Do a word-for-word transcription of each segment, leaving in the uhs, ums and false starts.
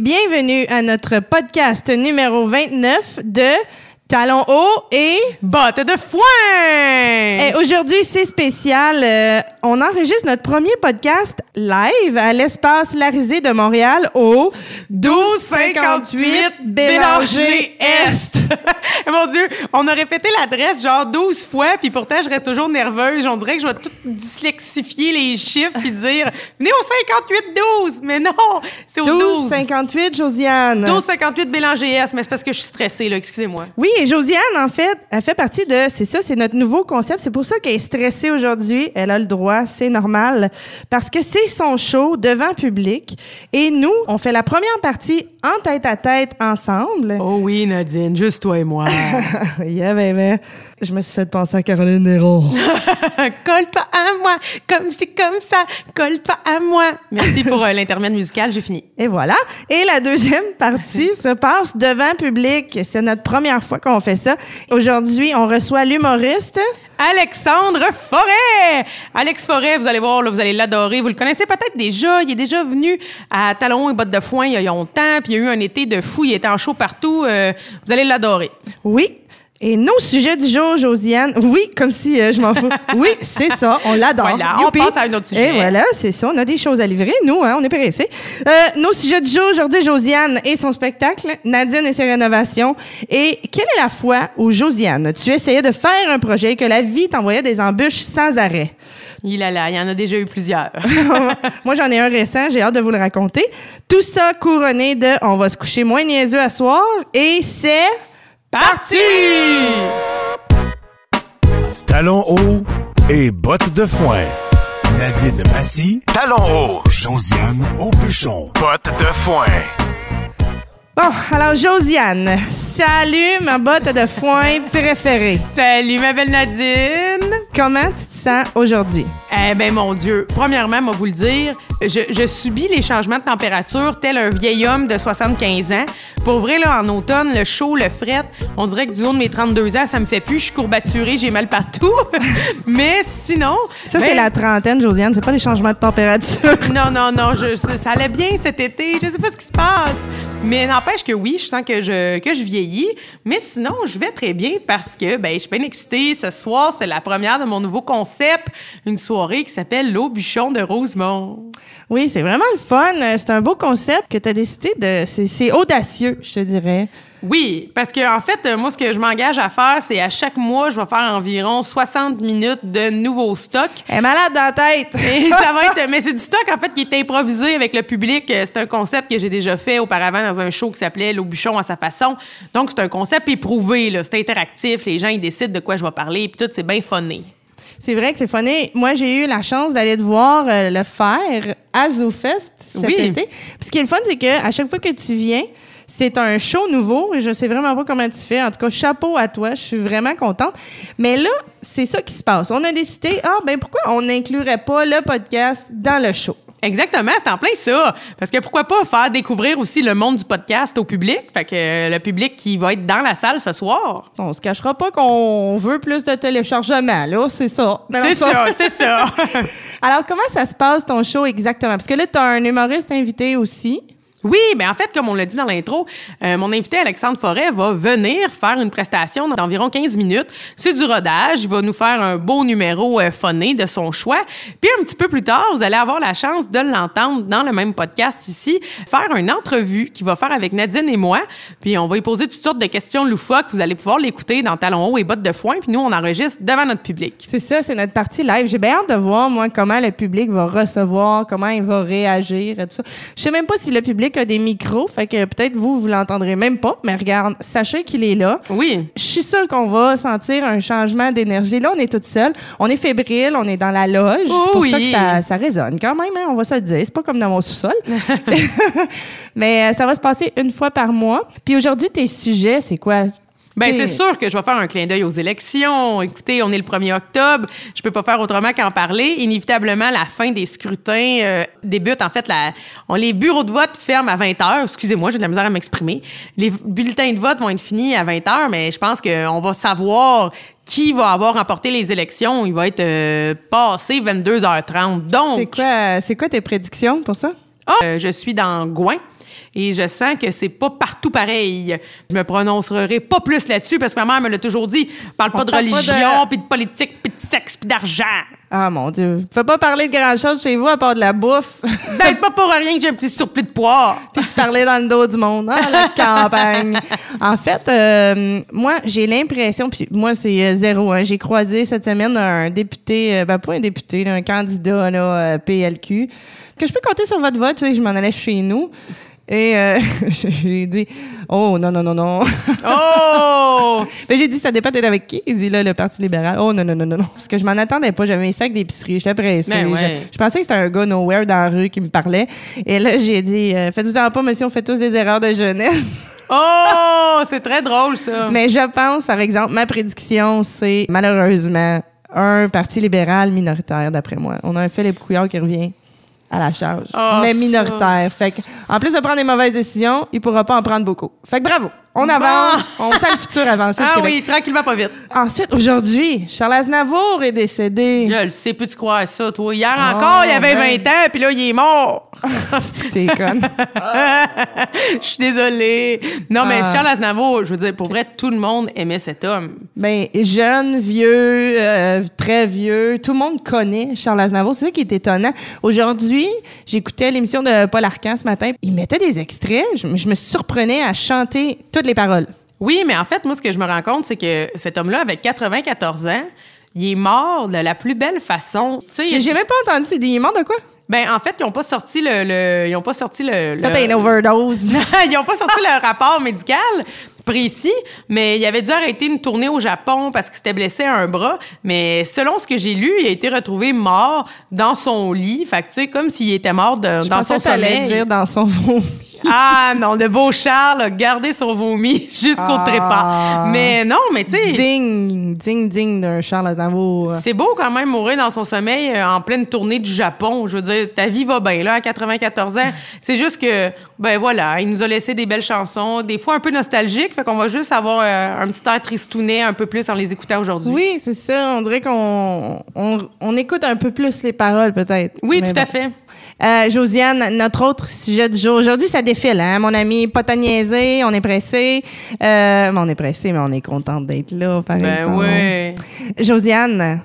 Bienvenue à notre podcast numéro vingt-neuf de Talons hauts et Bottes de foin! Et aujourd'hui, c'est spécial. Euh, on enregistre notre premier podcast live à l'espace Larisée de Montréal au douze cinquante-huit Bélanger Est. Mon Dieu, on a répété l'adresse genre douze fois, puis pourtant, je reste toujours nerveuse. On dirait que je vais tout dyslexifier les chiffres puis dire « Venez au cinquante-huit douze! » Mais non, c'est au douze. douze cinquante-huit, Josiane. douze cinquante-huit Bélanger Est, mais c'est parce que je suis stressée, là, excusez-moi. Oui, et Josiane, en fait, elle fait partie de... C'est ça, c'est notre nouveau concept. C'est pour ça qu'elle est stressée aujourd'hui. Elle a le droit, c'est normal. Parce que c'est son show devant public. Et nous, on fait la première partie en tête-à-tête ensemble. Oh oui, Nadine, juste toi et moi. Yeah, baby. Je me suis fait penser à Caroline Nero. Colle pas à moi, comme si comme ça, colle pas à moi. Merci pour euh, l'intermède musical, j'ai fini. Et voilà. Et la deuxième partie se passe devant public. C'est notre première fois qu'on fait ça. Aujourd'hui, on reçoit l'humoriste Alexandre Forest. Alex Forest, vous allez voir, là, vous allez l'adorer. Vous le connaissez peut-être déjà. Il est déjà venu à Talons et Bottes de foin il y a longtemps. Puis il y a eu un été de fou. Il était en show partout. Euh, vous allez l'adorer. Oui. Et nos sujets du jour, Josiane, oui, comme si euh, je m'en fous. Oui, c'est ça, on l'adore. Voilà, on Youpi. Passe à un autre sujet. Et voilà, c'est ça, on a des choses à livrer, nous, hein, on est pressés. Euh, nos sujets du jour aujourd'hui, Josiane et son spectacle, Nadine et ses rénovations. Et quelle est la fois où, Josiane, tu essayais de faire un projet et que la vie t'envoyait des embûches sans arrêt? Il a là, il y en a déjà eu plusieurs. Moi, j'en ai un récent, j'ai hâte de vous le raconter. Tout ça couronné de « On va se coucher moins niaiseux à soir » et c'est... Parti! Talons hauts et bottes de foin. Nadine Massy. Talons hauts. Josiane Aubuchon. Bottes de foin. Bon, alors Josiane, salut ma botte de foin préférée. Salut ma belle Nadine. Comment tu te sens aujourd'hui? Eh bien, mon Dieu, premièrement, moi vous le dire, je, je subis les changements de température tel un vieil homme de soixante-quinze ans. Pour vrai, là, en automne, le chaud, le fret, on dirait que du haut de mes trente-deux ans, ça me fait plus. Je suis courbaturée, j'ai mal partout. Mais sinon... Ça, ben, c'est la trentaine, Josiane, c'est pas les changements de température. Non, non, non, je, ça allait bien cet été, je sais pas ce qui se passe. Mais n'empêche que oui, je sens que je, que je vieillis. Mais sinon, je vais très bien parce que ben, je suis bien excitée. Ce soir, c'est la première de mon nouveau concept, une soirée qui s'appelle L'Aubuchon de Rosemont. Oui, c'est vraiment le fun. C'est un beau concept que tu as décidé de... C'est, c'est audacieux, je te dirais. Oui, parce que en fait, moi, ce que je m'engage à faire, c'est à chaque mois, je vais faire environ soixante minutes de nouveaux stocks. Elle est malade dans la tête! Et ça va être... Mais c'est du stock, en fait, qui est improvisé avec le public. C'est un concept que j'ai déjà fait auparavant dans un show qui s'appelait L'Aubuchon à sa façon. Donc, c'est un concept éprouvé, là. C'est interactif. Les gens, ils décident de quoi je vais parler. Puis tout, c'est bien funné. C'est vrai que c'est funny. Moi, j'ai eu la chance d'aller te voir euh, le faire à ZooFest cet oui. été. Puis ce qui est le fun, c'est qu'à chaque fois que tu viens... C'est un show nouveau et je sais vraiment pas comment tu fais. En tout cas, chapeau à toi. Je suis vraiment contente. Mais là, c'est ça qui se passe. On a décidé, ah, ben pourquoi on n'inclurait pas le podcast dans le show? Exactement, c'est en plein ça. Parce que pourquoi pas faire découvrir aussi le monde du podcast au public? Fait que euh, le public qui va être dans la salle ce soir. On se cachera pas qu'on veut plus de téléchargements, là, c'est ça. C'est ça, c'est ça. Alors, comment ça se passe ton show exactement? Parce que là, t'as un humoriste invité aussi. Oui, mais en fait, comme on l'a dit dans l'intro, euh, mon invité Alexandre Forest va venir faire une prestation d'environ quinze minutes. C'est du rodage. Il va nous faire un beau numéro euh, phoné de son choix. Puis un petit peu plus tard, vous allez avoir la chance de l'entendre dans le même podcast ici, faire une entrevue qu'il va faire avec Nadine et moi. Puis on va y poser toutes sortes de questions loufoques. Vous allez pouvoir l'écouter dans Talons hauts et bottes de foin. Puis nous, on enregistre devant notre public. C'est ça, c'est notre partie live. J'ai bien hâte de voir, moi, comment le public va recevoir, comment il va réagir et tout ça. Je sais même pas si le public a des micros, fait que peut-être vous, vous l'entendrez même pas, mais regarde, sachez qu'il est là. Oui. Je suis sûre qu'on va sentir un changement d'énergie. Là, on est toute seule, on est fébrile, on est dans la loge. Oh, c'est pour oui. ça que ça, ça résonne quand même, hein, on va se le dire. C'est pas comme dans mon sous-sol. Mais euh, ça va se passer une fois par mois. Puis aujourd'hui, tes sujets, c'est quoi? Bien, c'est sûr que je vais faire un clin d'œil aux élections. Écoutez, on est le premier octobre. Je peux pas faire autrement qu'en parler. Inévitablement, la fin des scrutins euh, débute. En fait, la, on, les bureaux de vote ferment à vingt heures. Excusez-moi, j'ai de la misère à m'exprimer. Les bulletins de vote vont être finis à vingt heures, mais je pense qu'on va savoir... qui va avoir remporté les élections. Il va être euh, passé vingt-deux heures trente. Donc... C'est quoi, c'est quoi tes prédictions pour ça? Ah, euh, je suis dans Gouin. Et je sens que c'est pas partout pareil. Je me prononcerai pas plus là-dessus parce que ma mère me l'a toujours dit. Parle pas de religion, puis de politique, puis de sexe, puis d'argent. Ah, mon Dieu. Fais pas parler de grand-chose chez vous à part de la bouffe. Ben, pas pour rien que j'ai un petit surplus de poire. Puis de parler dans le dos du monde. Ah, la campagne. En fait, euh, moi, j'ai l'impression, puis moi, c'est zéro. Hein, j'ai croisé cette semaine un député, ben pas un député, là, un candidat là, P L Q, que je peux compter sur votre vote. Tu sais, je m'en allais chez nous. Et euh, j'ai dit, oh, non, non, non, non. Oh! Mais j'ai dit, ça dépend d'être avec qui? Il dit, là, le Parti libéral. Oh, non, non, non, non, non. Parce que je m'en attendais pas. J'avais un sac d'épicerie. J'étais pressée. Ben ouais. je, je pensais que c'était un gars nowhere dans la rue qui me parlait. Et là, j'ai dit, euh, faites-vous-en pas, monsieur, on fait tous des erreurs de jeunesse. Oh! C'est très drôle, ça. Mais je pense, par exemple, ma prédiction, c'est malheureusement un Parti libéral minoritaire, d'après moi. On a un Philippe Couillard qui revient à la charge, oh, mais minoritaire. Ça. Fait que, en plus de prendre des mauvaises décisions, il pourra pas en prendre beaucoup. Fait que bravo, on avance, bon. On sent le futur avancer. Ah oui, tranquillement, pas vite. Ensuite, aujourd'hui, Charles Aznavour est décédé. Je le sais, peux-tu croire ça, toi? Hier oh, encore, il avait ben... vingt ans, puis là, il est mort. T'es conne. Je suis désolée. Non, mais ah. Charles Aznavour, je veux dire, pour vrai, tout le monde aimait cet homme. Bien, jeune, vieux, euh, très vieux, tout le monde connaît Charles Aznavour. C'est ça qui est étonnant. Aujourd'hui, j'écoutais l'émission de Paul Arcand ce matin. Il mettait des extraits. Je, je me surprenais à chanter toutes les paroles. Oui, mais en fait, moi, ce que je me rends compte, c'est que cet homme-là avait quatre-vingt-quatorze ans. Il est mort de la plus belle façon. Tu sais, j'ai, j'ai même pas entendu. Il est mort de quoi? Ben en fait, ils ont pas sorti le, le ils ont pas sorti le, le... T'as une overdose. Ils ont pas sorti le rapport médical précis, mais il avait dû arrêter une tournée au Japon parce qu'il s'était blessé à un bras, mais selon ce que j'ai lu, il a été retrouvé mort dans son lit, fait que tu sais comme s'il était mort de, dans son sommeil. Je dire dans son vomi. Ah non, le beau Charles a gardé son vomi jusqu'au ah, trépas. Mais non, mais tu sais digne, digne, digne d'un Charles Aznavour. C'est beau quand même mourir dans son sommeil en pleine tournée du Japon, je veux dire ta vie va bien là à quatre-vingt-quatorze ans. C'est juste que ben voilà, il nous a laissé des belles chansons, des fois un peu nostalgiques. Fait qu'on va juste avoir euh, un petit air tristounet un peu plus en les écoutant aujourd'hui. Oui, c'est ça. On dirait qu'on on, on écoute un peu plus les paroles, peut-être. Oui, mais tout bon. à fait. Euh, Josiane, notre autre sujet du jour. Aujourd'hui, ça défile, hein, mon ami. Pas ta niaiser, on est pressé. Euh, on est pressé, mais on est contente d'être là, par ben exemple. Ben oui. Josiane,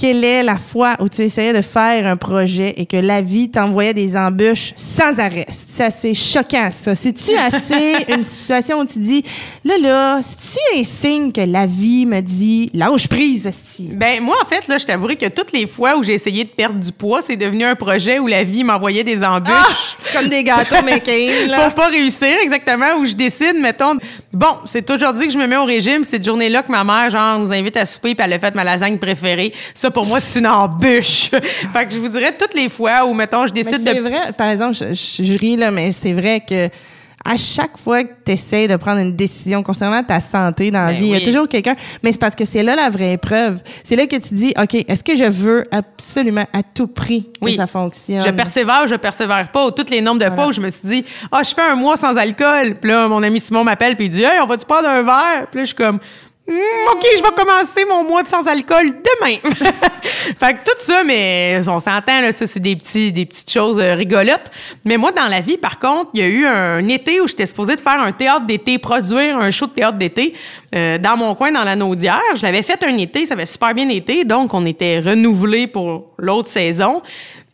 quelle est la fois où tu essayais de faire un projet et que la vie t'envoyait des embûches sans arrêt? C'est assez choquant, ça. C'est-tu assez une situation où tu dis, là, là, c'est-tu un signe que la vie me dit, lâche prise, esti? Ben, moi, en fait, là, je t'avouerai que toutes les fois où j'ai essayé de perdre du poids, c'est devenu un projet où la vie m'envoyait des embûches. Ah, comme des gâteaux making, là. Faut pas réussir, exactement, où je décide, mettons, bon, c'est aujourd'hui que je me mets au régime, cette journée-là que ma mère, genre, nous invite à souper puis elle a fait ma lasagne préférée. Ça, pour moi, c'est une embûche. Fait que je vous dirais toutes les fois où, mettons, je décide mais c'est de... C'est vrai, par exemple, je, je, je ris, là, mais c'est vrai que à chaque fois que tu essaies de prendre une décision concernant ta santé dans la ben vie, il oui. y a toujours quelqu'un... Mais c'est parce que c'est là la vraie épreuve. C'est là que tu dis, OK, est-ce que je veux absolument à tout prix que oui. ça fonctionne? Je persévère, je persévère pas. Toutes les nombres de voilà. fois où je me suis dit, ah, oh, je fais un mois sans alcool. Puis là, mon ami Simon m'appelle, puis il dit, hey, on va-tu prendre un verre? Puis là, je suis comme... Mmh, OK, je vais commencer mon mois de sans-alcool demain. Fait que tout ça, mais on s'entend, là, ça, c'est des, petits, des petites choses euh, rigolotes. Mais moi, dans la vie, par contre, il y a eu un, un été où j'étais supposée de faire un théâtre d'été, produire un show de théâtre d'été euh, dans mon coin, dans la Naudière. Je l'avais fait un été, ça avait super bien été, donc on était renouvelés pour l'autre saison.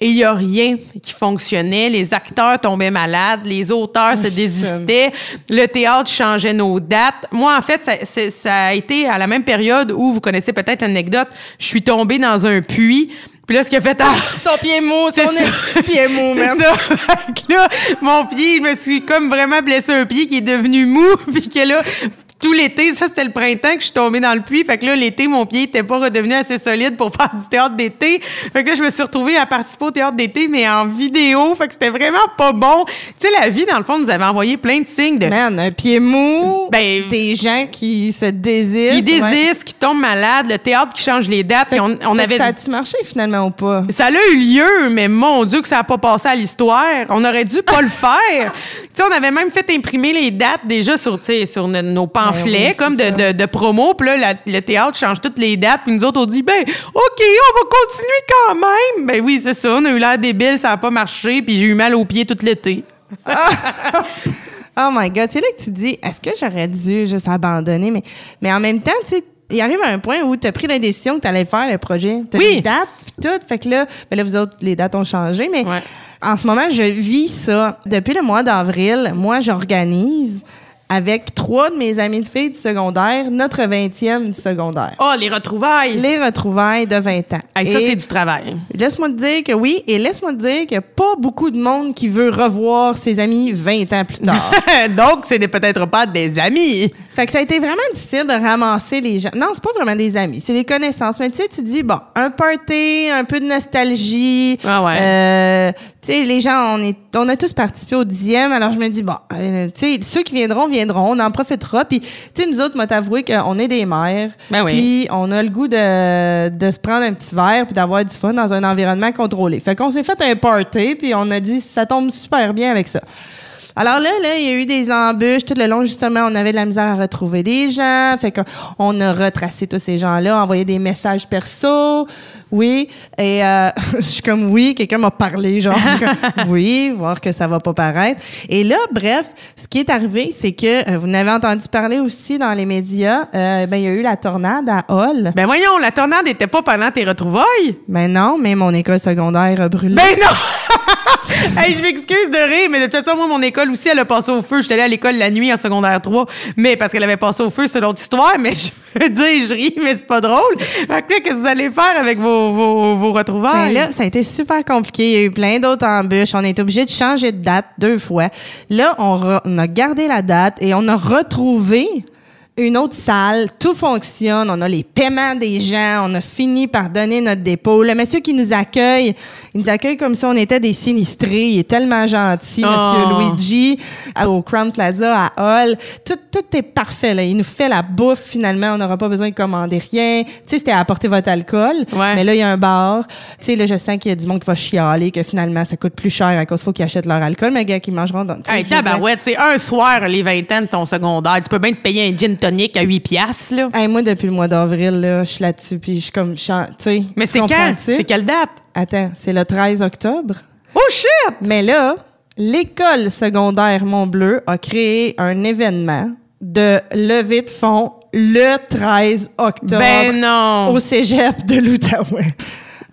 Et il n'y a rien qui fonctionnait. Les acteurs tombaient malades, les auteurs oh, se désistaient, le théâtre changeait nos dates. Moi, en fait, ça, c'est, ça a été à la même période où, vous connaissez peut-être l'anecdote, je suis tombée dans un puits. Puis là, ce qu'il a fait... Ah, son pied mou, son pied mou, même. C'est ça. Là, mon pied, je me suis comme vraiment blessé un pied qui est devenu mou. Puis que là... Tout l'été, ça, c'était le printemps que je suis tombée dans le puits. Fait que là, l'été, mon pied était pas redevenu assez solide pour faire du théâtre d'été. Fait que là, je me suis retrouvée à participer au théâtre d'été, mais en vidéo. Fait que c'était vraiment pas bon. Tu sais, la vie, dans le fond, nous avait envoyé plein de signes de... Man, un pied mou, ben, des gens qui se désistent. Qui désistent, ouais. qui tombent malades, le théâtre qui change les dates. Fait, on, on fait avait... Ça a-tu marché, finalement, ou pas? Ça a eu lieu, mais mon Dieu que ça a pas passé à l'histoire. On aurait dû pas le faire. Tu sais, on avait même fait imprimer les dates déjà sur, sur nos, nos pamphlets. Ouais, oui, comme de, de, de promo. Puis là, la, le théâtre change toutes les dates. Puis nous autres, on dit, ben, OK, on va continuer quand même. Ben oui, c'est ça. On a eu l'air débile, ça n'a pas marché. Puis j'ai eu mal aux pieds tout l'été. Oh my God, c'est là que tu te dis, est-ce que j'aurais dû juste abandonner? Mais, mais en même temps, tu sais, il arrive à un point où tu as pris la décision que tu allais faire le projet. Tu as oui. des dates, puis tout. Fait que là, ben là, vous autres, les dates ont changé. Mais ouais. en ce moment, je vis ça. Depuis le mois d'avril, moi, j'organise avec trois de mes amis de filles du secondaire, notre vingtième du secondaire. Oh, les retrouvailles! Les retrouvailles de vingt ans. Hey, ça, et c'est du travail. Laisse-moi te dire que oui, et laisse-moi te dire qu'il n'y a pas beaucoup de monde qui veut revoir ses amis vingt ans plus tard. Donc, c'est peut-être pas des amis! Fait que ça a été vraiment difficile de ramasser les gens. Non, c'est pas vraiment des amis, c'est des connaissances. Mais tu sais, tu dis, bon, un party, un peu de nostalgie. Ah ouais. Euh, tu sais, les gens, on, est, on a tous participé au dixième, alors je me dis, bon, euh, tu sais, ceux qui viendront, viendront, on en profitera. Puis, tu sais, nous autres, m'a t'avoué qu'on est des mères. Ben oui. Puis, on a le goût de, de se prendre un petit verre puis d'avoir du fun dans un environnement contrôlé. Fait qu'on s'est fait un party, puis on a dit, ça tombe super bien avec ça. Alors là, là, il y a eu des embûches tout le long. Justement, on avait de la misère à retrouver des gens. Fait qu'on a retracé tous ces gens-là, envoyé des messages perso. Oui. Et euh, je suis comme, oui, quelqu'un m'a parlé, genre, comme, oui, voir que ça va pas paraître. Et là, bref, ce qui est arrivé, c'est que, euh, vous en avez entendu parler aussi dans les médias, euh, ben, il y a eu la tornade à Hull. Ben voyons, la tornade n'était pas pendant tes retrouvailles? Ben non, mais mon école secondaire a brûlé. Ben non! Hey, je m'excuse de rire, mais de toute façon, moi, mon école aussi, elle a passé au feu. J'étais allée à l'école la nuit en secondaire trois, mais parce qu'elle avait passé au feu, c'est l'autre histoire, mais je veux dire, je ris, mais c'est pas drôle. Fait que là, qu'est-ce que vous allez faire avec vos Vos, vos retrouvailles? Ben là, ça a été super compliqué. Il y a eu plein d'autres embûches. On est obligé de changer de date deux fois. Là, on, re, on a gardé la date et on a retrouvé une autre salle. Tout fonctionne. On a les paiements des gens. On a fini par donner notre dépôt. Le monsieur qui nous accueille, il nous accueille comme si on était des sinistrés. Il est tellement gentil, oh. Monsieur Luigi, au Crowne Plaza à Hull. Tout, tout est parfait, là. Il nous fait la bouffe, finalement. On n'aura pas besoin de commander rien. Tu sais, c'était à apporter votre alcool. Ouais. Mais là, il y a un bar. Tu sais, là, je sens qu'il y a du monde qui va chialer, que finalement, ça coûte plus cher à cause qu'il faut qu'ils achètent leur alcool. Mais les gars, qui mangeront dans... Hey, tabarouette, c'est un soir, les vingt ans de ton secondaire. Tu peux bien te payer un gin tonique à huit piastres, là. Hey, moi, depuis le mois d'avril, là, je suis là-dessus, puis je suis comme... Tu sais, mais c'est quand? C'est quelle date? Attends, c'est le treize octobre. Oh shit! Mais là, l'école secondaire Mont-Bleu a créé un événement de levée de fonds le treize octobre. Ben non! Au Cégep de l'Outaouais.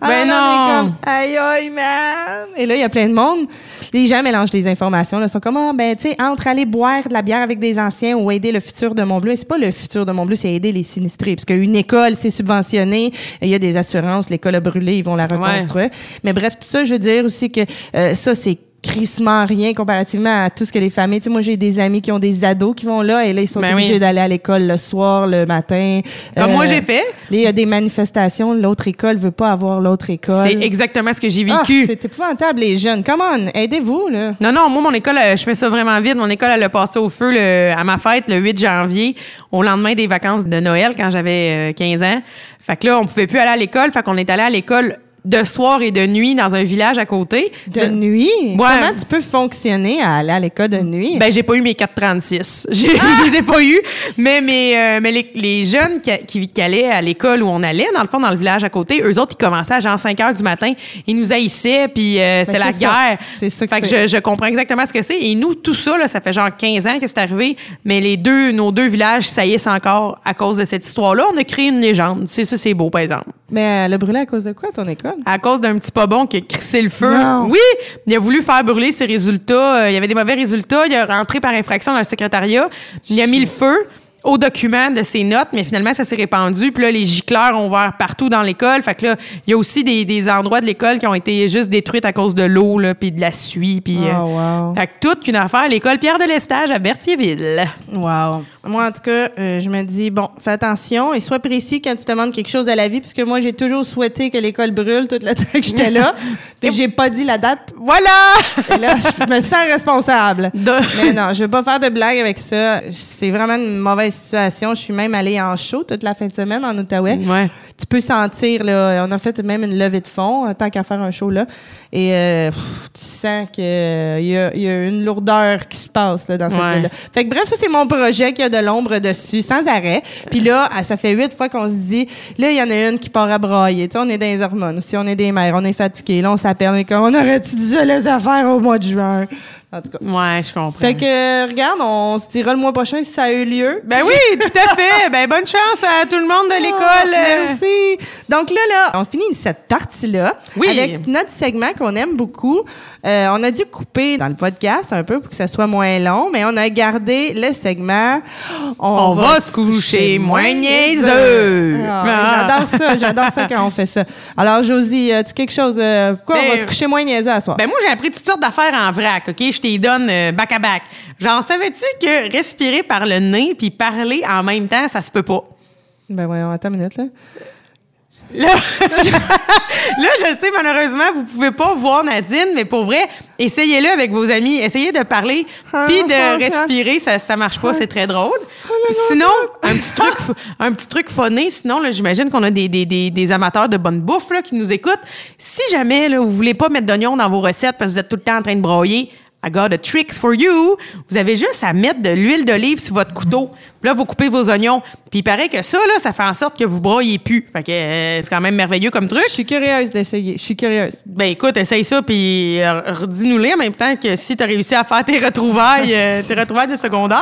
Ben alors, non! Comme, aïe, aïe, man! Et là, il y a plein de monde. Les gens mélangent les informations. Ils sont comme, ah, oh, ben, tu sais, entre aller boire de la bière avec des anciens ou aider le futur de Montbleu. C'est pas le futur de Montbleu, c'est aider les sinistrés. Parce qu'une école, c'est subventionné. Il y a des assurances. L'école a brûlé, ils vont la reconstruire. Ouais. Mais bref, tout ça, je veux dire aussi que euh, ça, c'est crissement rien comparativement à tout ce que les familles... Tu sais, moi, j'ai des amis qui ont des ados qui vont là et là, ils sont ben obligés oui. d'aller à l'école le soir, le matin. Comme euh, moi, j'ai fait. Il y a des manifestations. L'autre école veut pas avoir l'autre école. C'est exactement ce que j'ai vécu. Ah, c'est épouvantable, les jeunes. Come on, aidez-vous, là. Non, non, moi, mon école, je fais ça vraiment vite. Mon école, elle a passé au feu le, à ma fête, le huit janvier, au lendemain des vacances de Noël, quand j'avais quinze ans. Fait que là, on pouvait plus aller à l'école. Fait qu'on est allé à l'école de soir et de nuit dans un village à côté. De, de... nuit? Ouais. Comment tu peux fonctionner à aller à l'école de nuit? Ben, j'ai pas eu mes quatre trente-six. J'ai, ah! Je les ai pas eu. Mais, mais, euh, mais les, les jeunes qui, qui, qui allaient à l'école où on allait, dans le fond, dans le village à côté, eux autres, ils commençaient à genre cinq heures du matin. Ils nous haïssaient, puis euh, c'était ben, la guerre. Ça. C'est ça que fait que je, je comprends exactement ce que c'est. Et nous, tout ça, là, ça fait genre quinze ans que c'est arrivé. Mais les deux, nos deux villages saillissent encore à cause de cette histoire-là. On a créé une légende. C'est ça, c'est beau, par exemple. Mais elle a brûlé à cause de quoi, ton école? À cause d'un petit pas bon qui a crissé le feu. Non. Oui! Il a voulu faire brûler ses résultats. Il y avait des mauvais résultats. Il est rentré par infraction dans le secrétariat. Il a mis le feu au document de ses notes, mais finalement, ça s'est répandu. Puis là, les gicleurs ont ouvert partout dans l'école. Fait que là, il y a aussi des, des endroits de l'école qui ont été juste détruits à cause de l'eau, là, puis de la suie. Puis, oh, wow. euh, fait que toute qu'une affaire, l'école Pierre de Lestage à Berthierville. Wow. Moi, en tout cas, euh, je me dis, bon, fais attention et sois précis quand tu demandes quelque chose à la vie, puisque moi, j'ai toujours souhaité que l'école brûle toute la temps que j'étais là. Puis j'ai pas dit la date. Voilà! Et là, je me sens responsable. De... Mais non, je veux pas faire de blague avec ça. C'est vraiment une mauvaise situation. Je suis même allée en show toute la fin de semaine en Outaouais. Ouais. Tu peux sentir, là, on a fait même une levée de fonds, tant qu'à faire un show, là. Et euh, pff, tu sens qu'il euh, y, y a une lourdeur qui se passe là, dans cette ouais. ville-là. Fait que bref, ça, c'est mon projet qui a de l'ombre dessus, sans arrêt. Puis là, ça fait huit fois qu'on se dit, là, il y en a une qui part à brailler. Tu sais, on est dans les hormones. Si on est des mères, on est fatigués. Là, on s'appelle. On est comme, on aurait-tu déjà les affaires au mois de juin? En tout cas. Ouais, je comprends. Fait que, regarde, on se dira le mois prochain si ça a eu lieu. Ben oui, tout à fait. Ben, bonne chance à tout le monde de l'école. Oh, merci. Donc là, là, on finit cette partie-là. Oui. Avec notre segment qu'on aime beaucoup. Euh, on a dû couper dans le podcast un peu pour que ça soit moins long, mais on a gardé le segment On, on va, va se coucher, coucher moins niaiseux. Ah, ah. J'adore ça. J'adore ça quand on fait ça. Alors, Josie, as-tu quelque chose? Euh, pourquoi ben, on va se coucher moins niaiseux à soir? Ben moi, j'ai appris toutes sortes d'affaires en vrac, OK? Je t'y donne euh, back à back. Genre, savais-tu que respirer par le nez puis parler en même temps, ça se peut pas? Ben voyons, attends une minute, là. Là, là, je le sais, malheureusement, vous pouvez pas voir Nadine, mais pour vrai, essayez-le avec vos amis. Essayez de parler puis de respirer. Ça, ça marche pas, c'est très drôle. Sinon, un petit truc, un petit truc phoné. Sinon, là, j'imagine qu'on a des, des, des, des amateurs de bonne bouffe là, qui nous écoutent. Si jamais là, vous voulez pas mettre d'oignons dans vos recettes parce que vous êtes tout le temps en train de broyer, I got a tricks for you. Vous avez juste à mettre de l'huile d'olive sur votre couteau. Puis là, vous coupez vos oignons. Puis il paraît que ça, là, ça fait en sorte que vous broyez plus. Fait que euh, c'est quand même merveilleux comme truc. Je suis curieuse d'essayer. Je suis curieuse. Ben écoute, essaye ça, puis redis-nous-les en même temps que si t'as réussi à faire tes retrouvailles, euh, tes retrouvailles de secondaire.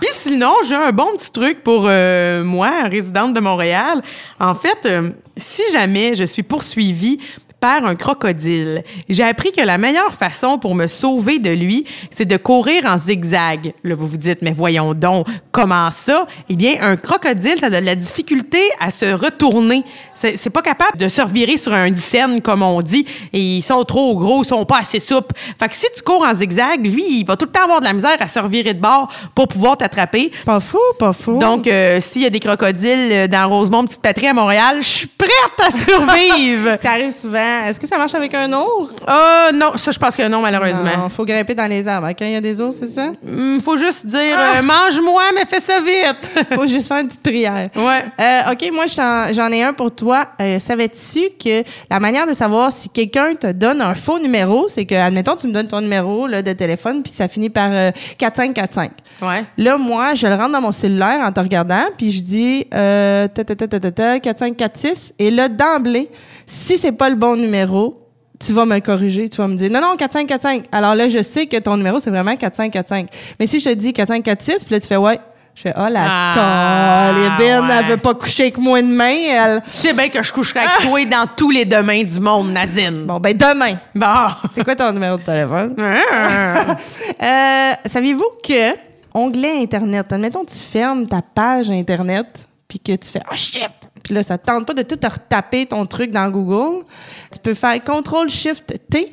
Puis sinon, j'ai un bon petit truc pour euh, moi, résidente de Montréal. En fait, euh, si jamais je suis poursuivie par un crocodile. J'ai appris que la meilleure façon pour me sauver de lui, c'est de courir en zigzag. Là, vous vous dites, mais voyons donc, comment ça? Eh bien, un crocodile, ça a de la difficulté à se retourner. C'est, c'est pas capable de se revirer sur un dixaine, comme on dit. Et ils sont trop gros, ils sont pas assez souples. Fait que si tu cours en zigzag, lui, il va tout le temps avoir de la misère à se revirer de bord pour pouvoir t'attraper. Pas fou, pas fou. Donc, euh, s'il y a des crocodiles dans Rosemont-Petite-Patrie à Montréal, je suis prête à survivre! Ça arrive souvent. Est-ce que ça marche avec un ours? Euh, non, ça, je pense que non, malheureusement. Il faut grimper dans les arbres. Quand il y a des ours, c'est ça? Il mmh, faut juste dire ah! euh, mange-moi, mais fais ça vite. Faut juste faire une petite prière. Ouais. Euh, OK, moi, j'en ai un pour toi. Euh, savais-tu que la manière de savoir si quelqu'un te donne un faux numéro, c'est que, admettons, tu me donnes ton numéro là, de téléphone, puis ça finit par euh, quatre cinq quatre cinq. Ouais. Là, moi, je le rentre dans mon cellulaire en te regardant, puis je dis euh, quatre cinq quatre six. Et là, d'emblée, si c'est pas le bon numéro, tu vas me corriger, tu vas me dire non, non, quatre cinq quatre cinq. Alors là, je sais que ton numéro, c'est vraiment quatre cinq quatre cinq. Mais si je te dis quatre cinq quatre six, puis là, tu fais ouais. Je fais, oh la ah, colibine, ouais. Elle veut pas coucher avec moi demain. Elle... Tu sais bien que je coucherai avec ah. toi dans tous les demains du monde, Nadine. Bon, ben demain. Bon. C'est quoi ton numéro de téléphone? euh, saviez-vous que, onglet Internet, admettons, tu fermes ta page Internet, puis que tu fais, oh shit! Puis là, ça te tente pas de tout te retaper ton truc dans Google. Tu peux faire contrôle shift T,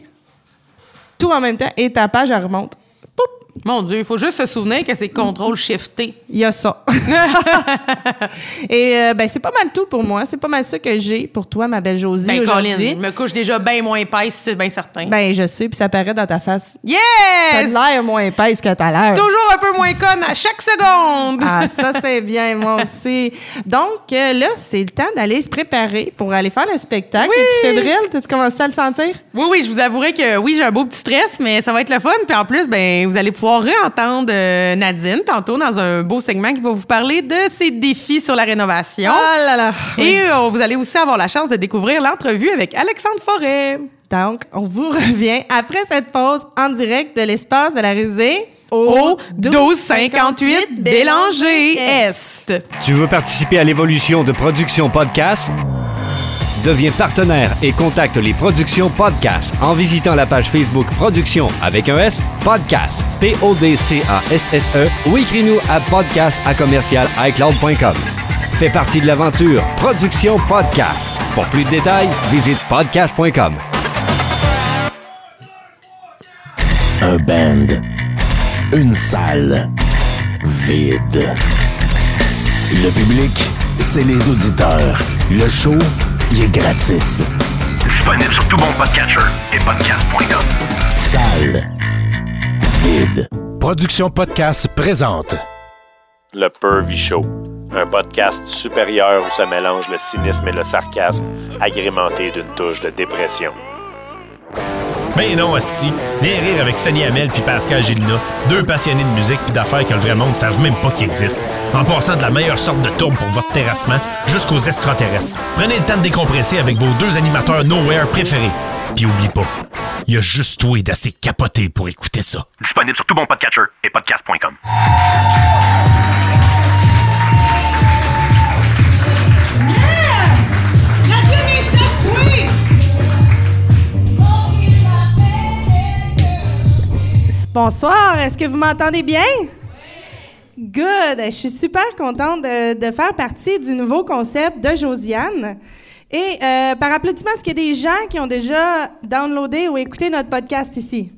tout en même temps, et ta page, elle remonte. Mon Dieu, il faut juste se souvenir que c'est contrôle shift T. Il y a ça. Et euh, ben c'est pas mal tout pour moi. C'est pas mal ça que j'ai pour toi, ma belle Josie, ben, aujourd'hui. Colin, je me couche déjà bien moins épaisse, c'est bien certain. Ben je sais, puis ça paraît dans ta face. Yes! T'as de l'air moins épaisse que t'as l'air. Toujours un peu moins conne à chaque seconde. Ah, ça, c'est bien, moi aussi. Donc euh, là, c'est le temps d'aller se préparer pour aller faire le spectacle. Oui! Es-tu fébrile? T'as-tu commencé à le sentir? Oui, oui, je vous avouerai que oui, j'ai un beau petit stress, mais ça va être le fun. Puis en plus, ben vous allez pouvoir pouvoir réentendre euh, Nadine tantôt dans un beau segment qui va vous parler de ses défis sur la rénovation. Oh là là! Oui. Et euh, vous allez aussi avoir la chance de découvrir l'entrevue avec Alexandre Forest. Donc, on vous revient après cette pause en direct de l'espace de la Risée au douze cinquante-huit Bélanger-Est. Tu veux participer à l'évolution de Productions Podcast? Deviens partenaire et contacte les Productions Podcast en visitant la page Facebook Productions avec un S, Podcast, P O D C A S S E ou écris-nous à podcast à commercial iCloud.com. Fais partie de l'aventure Productions Podcast. Pour plus de détails, visite podcast point com. Un band, une salle, vide. Le public, c'est les auditeurs. Le show... il est gratis. Disponible sur tout bon podcatcher et podcast point com. Salle vide. Production Podcast présente Le Pervy Show, un podcast supérieur où se mélange le cynisme et le sarcasme, agrémenté d'une touche de dépression. Ben non, asti, viens rire avec Sonny Hamel puis Pascal Gélina, deux passionnés de musique puis d'affaires que le vrai monde ne savent même pas qu'ils existent, en passant de la meilleure sorte de tourbe pour votre terrassement jusqu'aux extraterrestres. Prenez le temps de décompresser avec vos deux animateurs Nowhere préférés. Puis oublie pas, Il y a juste toi d'assez capoté pour écouter ça. Disponible sur tout bon podcatcher et podcast point com. Bonsoir, est-ce que vous m'entendez bien? Oui! Good! Je suis super contente de, de faire partie du nouveau concept de Josiane. Et euh, par applaudissement, est-ce qu'il y a des gens qui ont déjà downloadé ou écouté notre podcast ici?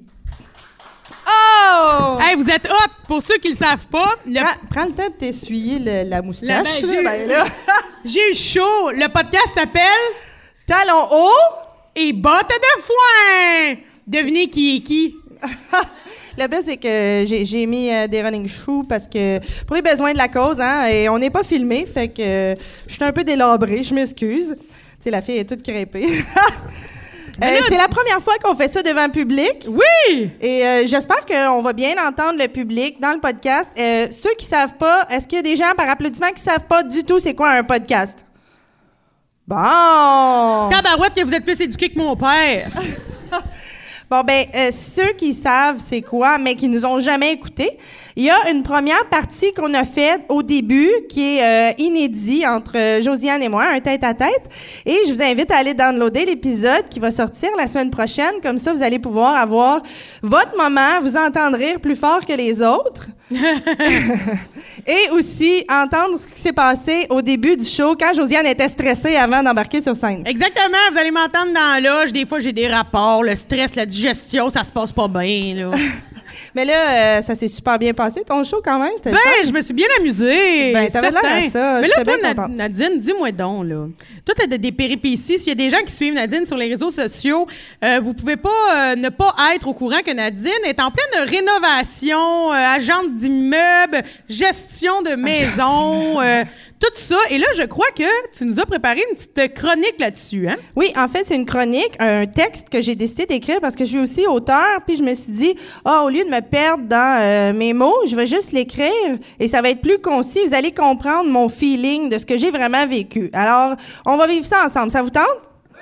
Oh! Hey, vous êtes hot! Pour ceux qui le savent pas... Le... Prends, prends le temps de t'essuyer le, la moustache. Là, ben, là, j'ai, ben, là. J'ai eu chaud. Le podcast s'appelle... Talons hauts et bottes de foin! Devinez qui est qui? Le best, c'est que j'ai, j'ai mis euh, des running shoes parce que pour les besoins de la cause, hein, et on n'est pas filmé, fait que euh, je suis un peu délabrée, je m'excuse. Tu sais, la fille est toute crêpée. euh, c'est la première fois qu'on fait ça devant le public. Oui! Et euh, j'espère qu'on va bien entendre le public dans le podcast. Euh, ceux qui ne savent pas, est-ce qu'il y a des gens par applaudissement qui ne savent pas du tout c'est quoi un podcast? Bon! Tabarouette que vous êtes plus éduqués que mon père! Bon, ben euh, ceux qui savent c'est quoi, mais qui nous ont jamais écoutés, il y a une première partie qu'on a faite au début qui est euh, inédite entre Josiane et moi, un tête-à-tête. Et je vous invite à aller downloader l'épisode qui va sortir la semaine prochaine. Comme ça, vous allez pouvoir avoir votre moment, vous entendre rire plus fort que les autres. Et aussi entendre ce qui s'est passé au début du show quand Josiane était stressée avant d'embarquer sur scène. Exactement, vous allez m'entendre dans la loge. Des fois, j'ai des rapports, le stress, la digestion, ça se passe pas bien, là. Mais là, euh, ça s'est super bien passé, ton show, quand même. C'était ben, je me suis bien amusée. Ben, t'avais l'air à ça. Mais là, toi, Nad- Nadine, dis-moi donc, là. Toi, t'as des, des péripéties. S'il y a des gens qui suivent Nadine sur les réseaux sociaux, euh, vous pouvez pas euh, ne pas être au courant que Nadine est en pleine rénovation, euh, agente d'immeuble, gestion de maison, euh, tout ça. Et là, je crois que tu nous as préparé une petite chronique là-dessus, hein? Oui, en fait, c'est une chronique, un texte que j'ai décidé d'écrire parce que je suis aussi auteure, puis je me suis dit, ah, oh, au lieu de me perdre dans euh, mes mots, je vais juste l'écrire et ça va être plus concis. Vous allez comprendre mon feeling de ce que j'ai vraiment vécu. Alors, on va vivre ça ensemble. Ça vous tente? Oui!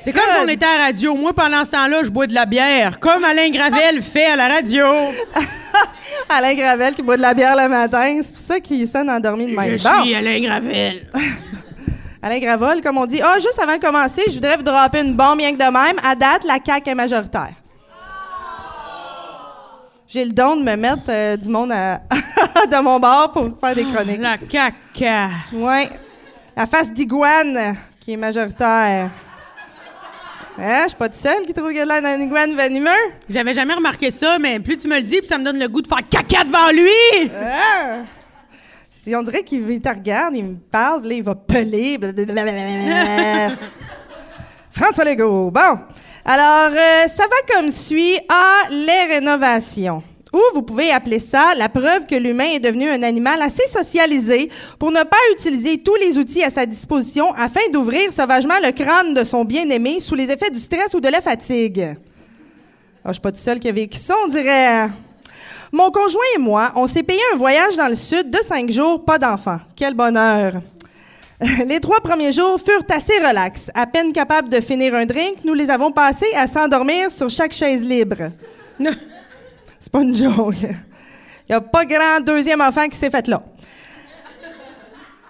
C'est comme euh... si on était à la radio. Moi, pendant ce temps-là, je bois de la bière, comme Alain Gravel fait à la radio. Alain Gravel qui boit de la bière le matin. C'est pour ça qu'il sonne endormi de même. Je bon. suis Alain Gravel. Alain Gravel, comme on dit. Ah, oh, juste avant de commencer, je voudrais vous dropper une bombe rien que de même. À date, la C A Q est majoritaire. J'ai le don de me mettre euh, du monde à, de mon bord pour faire des chroniques. La caca. Oui. La face d'iguane qui est majoritaire. Hein? Je suis pas toute seule qui trouve qu'il y a de la iguane venimeux. J'avais jamais remarqué ça, mais plus tu me le dis, plus ça me donne le goût de faire caca devant lui! Ah. On dirait qu'il te regarde, il me parle, là, il va peler. François Legault. Bon. Alors, euh, ça va comme suit à les rénovations. Ou vous pouvez appeler ça la preuve que l'humain est devenu un animal assez socialisé pour ne pas utiliser tous les outils à sa disposition afin d'ouvrir sauvagement le crâne de son bien-aimé sous les effets du stress ou de la fatigue. Alors, je ne suis pas toute seule qui a vécu ça, on dirait. Mon conjoint et moi, on s'est payé un voyage dans le sud de cinq jours, pas d'enfant. Quel bonheur! Les trois premiers jours furent assez relax. À peine capables de finir un drink, nous les avons passés à s'endormir sur chaque chaise libre. Non. C'est pas une joke. Il n'y a pas grand deuxième enfant qui s'est fait là.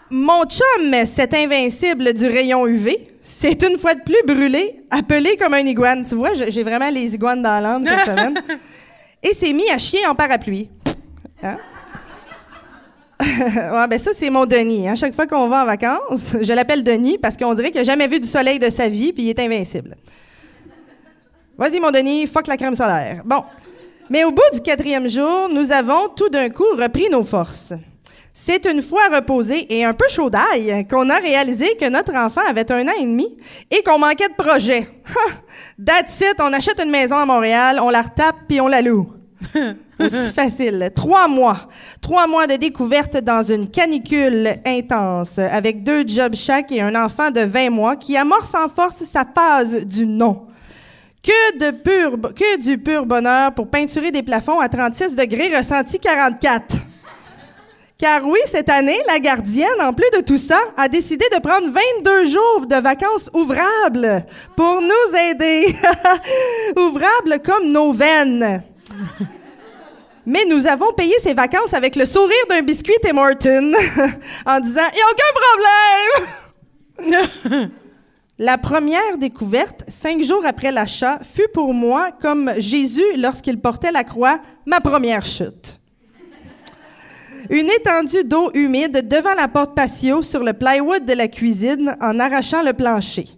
Mon chum, cet invincible du rayon U V, c'est une fois de plus brûlé, appelé comme un iguane. Tu vois, j'ai vraiment les iguanes dans l'âme cette semaine. Et s'est mis à chier en parapluie. Hein? Ouais, ben ça, c'est mon Denis. Hein. Chaque fois qu'on va en vacances, je l'appelle Denis parce qu'on dirait qu'il n'a jamais vu du soleil de sa vie puis il est invincible. Vas-y, mon Denis, fuck la crème solaire. Bon. Mais au bout du quatrième jour, nous avons tout d'un coup repris nos forces. C'est une fois reposés et un peu chaud d'ail qu'on a réalisé que notre enfant avait un an et demi et qu'on manquait de projet. That's it, on achète une maison à Montréal, on la retape puis on la loue. Aussi facile. Trois mois. Trois mois de découverte dans une canicule intense, avec deux jobs chaque et un enfant de vingt mois qui amorce en force sa phase du non. Que, de pur, que du pur bonheur pour peinturer des plafonds à trente-six degrés ressenti quarante-quatre. Car oui, cette année, la gardienne, en plus de tout ça, a décidé de prendre vingt-deux jours de vacances ouvrables pour nous aider. Ouvrables comme nos veines. Mais nous avons payé ces vacances avec le sourire d'un biscuit Tim Hortons en disant « Il n'y a aucun problème! » La première découverte, cinq jours après l'achat, fut pour moi, comme Jésus lorsqu'il portait la croix, ma première chute. Une étendue d'eau humide devant la porte patio sur le plywood de la cuisine en arrachant le plancher.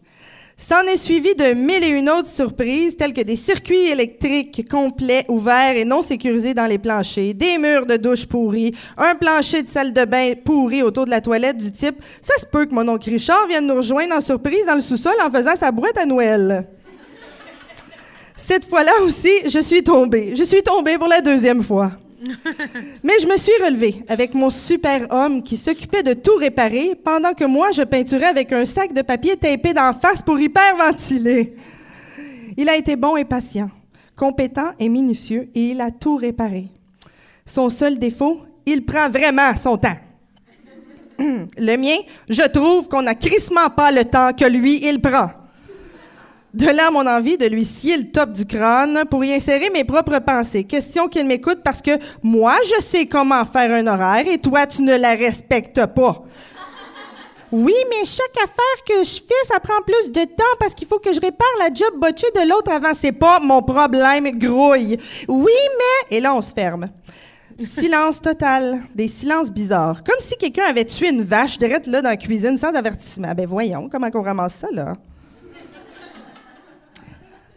S'en est suivi de mille et une autres surprises, telles que des circuits électriques complets, ouverts et non sécurisés dans les planchers, des murs de douche pourris, un plancher de salle de bain pourri autour de la toilette du type « Ça se peut que mon oncle Richard vienne nous rejoindre en surprise dans le sous-sol en faisant sa boîte à Noël. » Cette fois-là aussi, je suis tombée. Je suis tombée pour la deuxième fois. Mais je me suis relevée avec mon super-homme qui s'occupait de tout réparer pendant que moi, je peinturais avec un sac de papier tapé d'en face pour hyperventiler. Il a été bon et patient, compétent et minutieux, et il a tout réparé. Son seul défaut, il prend vraiment son temps. Le mien, je trouve qu'on n'a crissement pas le temps que lui, il prend. De là, mon envie de lui scier le top du crâne pour y insérer mes propres pensées. Question qu'il m'écoute parce que moi, je sais comment faire un horaire et toi, tu ne la respectes pas. Oui, mais chaque affaire que je fais, ça prend plus de temps parce qu'il faut que je répare la job botchée de l'autre avant. C'est pas mon problème, grouille. Oui, mais... Et là, on se ferme. Silence total. Des silences bizarres. Comme si quelqu'un avait tué une vache direct là dans la cuisine sans avertissement. Ben voyons, comment qu'on ramasse ça, là?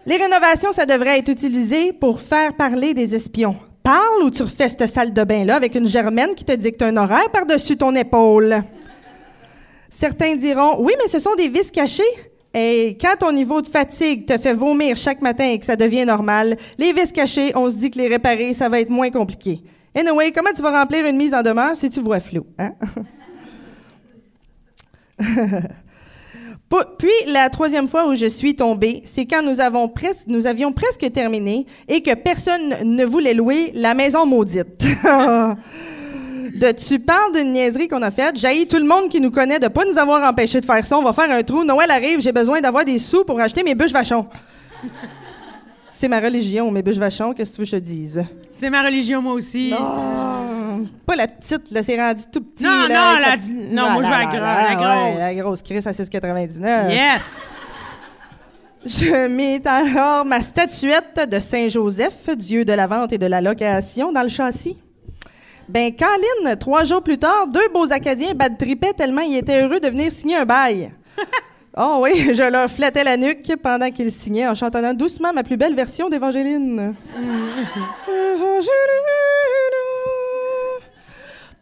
Les rénovations, ça devrait être utilisé pour faire parler des espions. Parle ou tu refais cette salle de bain-là avec une germaine qui te dicte un horaire par-dessus ton épaule. Certains diront « Oui, mais ce sont des vices cachés. » Et quand ton niveau de fatigue te fait vomir chaque matin et que ça devient normal, les vices cachés, on se dit que les réparer, ça va être moins compliqué. Anyway, comment tu vas remplir une mise en demeure si tu vois flou, hein? Puis, la troisième fois où je suis tombée, c'est quand nous, avons pres- nous avions presque terminé et que personne ne voulait louer la maison maudite. De tu parles d'une niaiserie qu'on a faite, j'haïs tout le monde qui nous connaît de ne pas nous avoir empêchés de faire ça. On va faire un trou. Noël arrive, j'ai besoin d'avoir des sous pour acheter mes bûches vachons. C'est ma religion, mes bûches vachons, qu'est-ce que tu veux que je te dise? C'est ma religion, moi aussi. Non, pas la petite, là, c'est rendu tout petit. Non, là, non, la, petite... non, non, moi, la, je veux la, la, la grosse. Ouais, la grosse Chris à six quatre-vingt-dix-neuf. Yes! Je mets alors ma statuette de Saint-Joseph, dieu de la vente et de la location, dans le châssis. Ben, Caroline, trois jours plus tard, deux beaux Acadiens battent tripet tellement ils étaient heureux de venir signer un bail. Oh oui, je leur flattais la nuque pendant qu'ils signaient en chantonnant doucement ma plus belle version d'Évangéline.